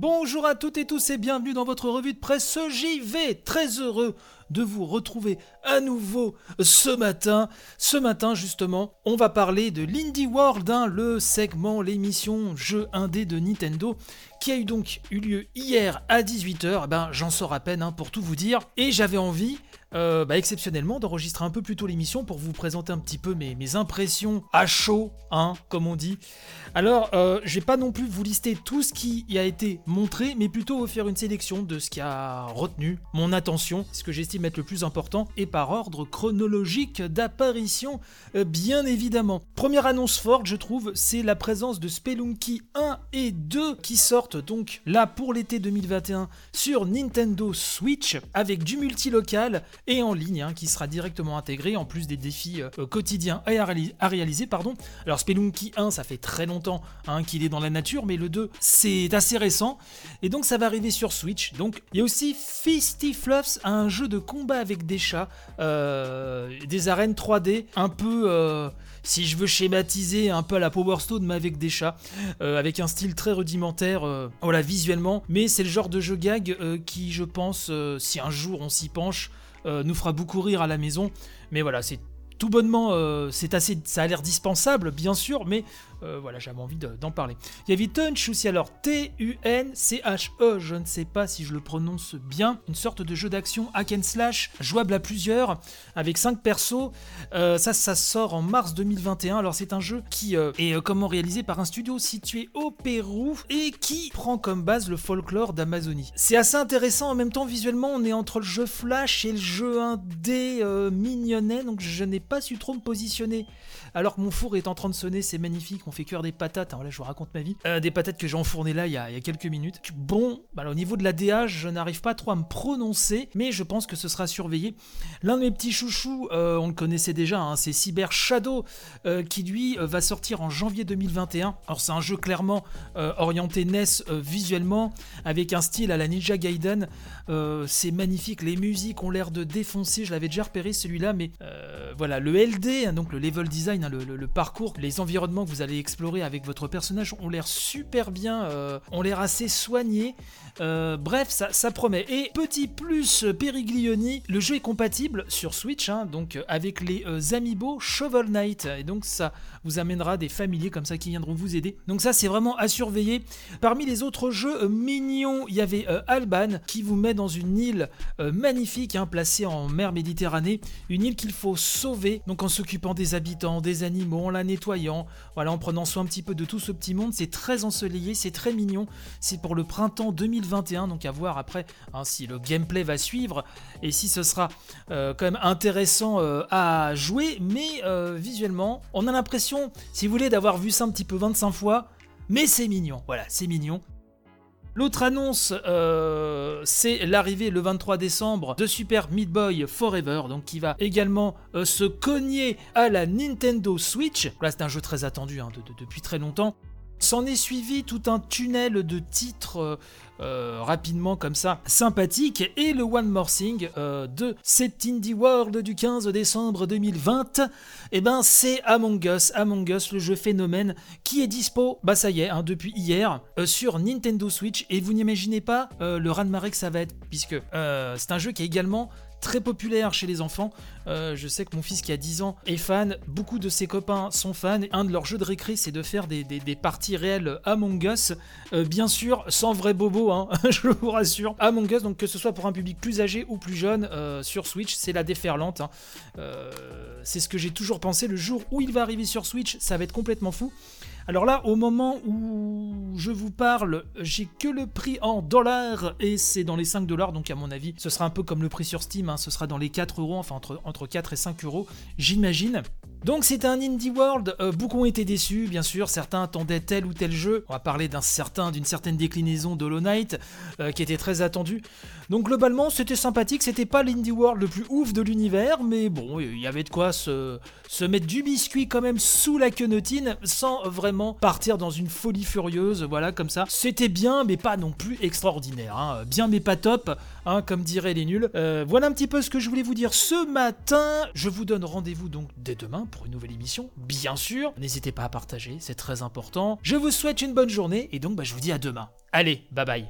Bonjour à toutes et tous et bienvenue dans votre revue de presse JV, très heureux de vous retrouver à nouveau ce matin. Ce matin justement, on va parler de l'Indie World, le segment, l'émission jeu indé de Nintendo, qui a eu donc lieu hier à 18h, j'en sors à peine pour tout vous dire, et j'avais envie exceptionnellement d'enregistrer un peu plus tôt l'émission pour vous présenter un petit peu mes impressions à chaud, comme on dit. Alors, je vais pas non plus vous lister tout ce qui y a été montré, mais plutôt vous faire une sélection de ce qui a retenu mon attention, ce que j'estime être le plus important, et par ordre chronologique d'apparition, bien évidemment. Première annonce forte, je trouve, c'est la présence de Spelunky 1 et 2 qui sortent donc là pour l'été 2021 sur Nintendo Switch avec du multilocal et en ligne qui sera directement intégré en plus des défis quotidiens à réaliser. Alors Spelunky 1, ça fait très longtemps qu'il est dans la nature, mais le 2, c'est assez récent et donc ça va arriver sur Switch. Donc il y a aussi Feisty Fluffs, un jeu de combat avec des chats, des arènes 3D, un peu, si je veux schématiser, un peu à la Power Stone mais avec des chats, avec un style très rudimentaire voilà, visuellement, mais c'est le genre de jeu gag qui, je pense, si un jour on s'y penche, nous fera beaucoup rire à la maison. Mais voilà, c'est tout bonnement, ça a l'air dispensable, bien sûr, mais voilà, j'avais envie d'en parler. Il y avait Tunch aussi, alors Tunche, je ne sais pas si je le prononce bien, une sorte de jeu d'action hack and slash, jouable à plusieurs, avec 5 persos, ça sort en mars 2021, alors c'est un jeu qui est réalisé par un studio situé au Pérou, et qui prend comme base le folklore d'Amazonie. C'est assez intéressant, en même temps, visuellement, on est entre le jeu Flash et le jeu indé mignonnet, donc je n'ai pas su trop me positionner, alors que mon four est en train de sonner, c'est magnifique, on fait cuire des patates, là je vous raconte ma vie, des patates que j'ai enfournées là il y a quelques minutes. Bon, au niveau de la DA, je n'arrive pas trop à me prononcer, mais je pense que ce sera surveillé. L'un de mes petits chouchous, on le connaissait déjà, c'est Cyber Shadow, qui lui va sortir en janvier 2021, alors c'est un jeu clairement orienté NES visuellement, avec un style à la Ninja Gaiden, c'est magnifique, les musiques ont l'air de défoncer, je l'avais déjà repéré celui-là, mais voilà, le LD, donc le level design, le parcours, les environnements que vous allez explorer avec votre personnage ont l'air super bien, ont l'air assez soignés, bref, ça promet. Et petit plus, Periglioni, le jeu est compatible sur Switch, donc avec les amiibo Shovel Knight, et donc ça vous amènera des familiers comme ça qui viendront vous aider, donc ça c'est vraiment à surveiller. Parmi les autres jeux mignons, il y avait Alban, qui vous met dans une île magnifique, placée en mer Méditerranée, une île qu'il faut sauver, donc en s'occupant des habitants, des animaux, en la nettoyant, voilà, en prenant soin un petit peu de tout ce petit monde. C'est très ensoleillé, c'est très mignon, c'est pour le printemps 2021, donc à voir après si le gameplay va suivre et si ce sera quand même intéressant à jouer, mais visuellement, on a l'impression, si vous voulez, d'avoir vu ça un petit peu 25 fois, mais c'est mignon, voilà, c'est mignon. L'autre annonce, c'est l'arrivée le 23 décembre de Super Meat Boy Forever, donc qui va également se cogner à la Nintendo Switch. Là, c'est un jeu très attendu depuis très longtemps. S'en est suivi tout un tunnel de titres rapidement comme ça, sympathique, et le One More Thing de cet Indie World du 15 décembre 2020, c'est Among Us, le jeu phénomène qui est dispo, ça y est, depuis hier, sur Nintendo Switch, et vous n'imaginez pas le raz-de-marée que ça va être, puisque c'est un jeu qui est également très populaire chez les enfants. Je sais que mon fils qui a 10 ans est fan, beaucoup de ses copains sont fans, un de leurs jeux de récré c'est de faire des parties réelles Among Us, bien sûr sans vrai bobo, je vous rassure. Among Us, donc que ce soit pour un public plus âgé ou plus jeune, sur Switch c'est la déferlante, c'est ce que j'ai toujours pensé, le jour où il va arriver sur Switch ça va être complètement fou. Alors là, au moment où je vous parle, j'ai que le prix en dollars et c'est dans les 5$, donc à mon avis, ce sera un peu comme le prix sur Steam, ce sera dans les 4€, enfin entre 4 et 5€, j'imagine. Donc c'était un Indie World, beaucoup ont été déçus, bien sûr, certains attendaient tel ou tel jeu, on va parler d'une certaine déclinaison de Hollow Knight, qui était très attendue. Donc globalement, c'était sympathique, c'était pas l'Indie World le plus ouf de l'univers, mais bon, il y avait de quoi se mettre du biscuit quand même sous la quenettine, sans vraiment partir dans une folie furieuse, voilà, comme ça. C'était bien, mais pas non plus extraordinaire, bien mais pas top, comme diraient les nuls. Voilà un petit peu ce que je voulais vous dire ce matin, je vous donne rendez-vous donc dès demain, pour une nouvelle émission, bien sûr. N'hésitez pas à partager, c'est très important. Je vous souhaite une bonne journée et donc je vous dis à demain. Allez, bye bye.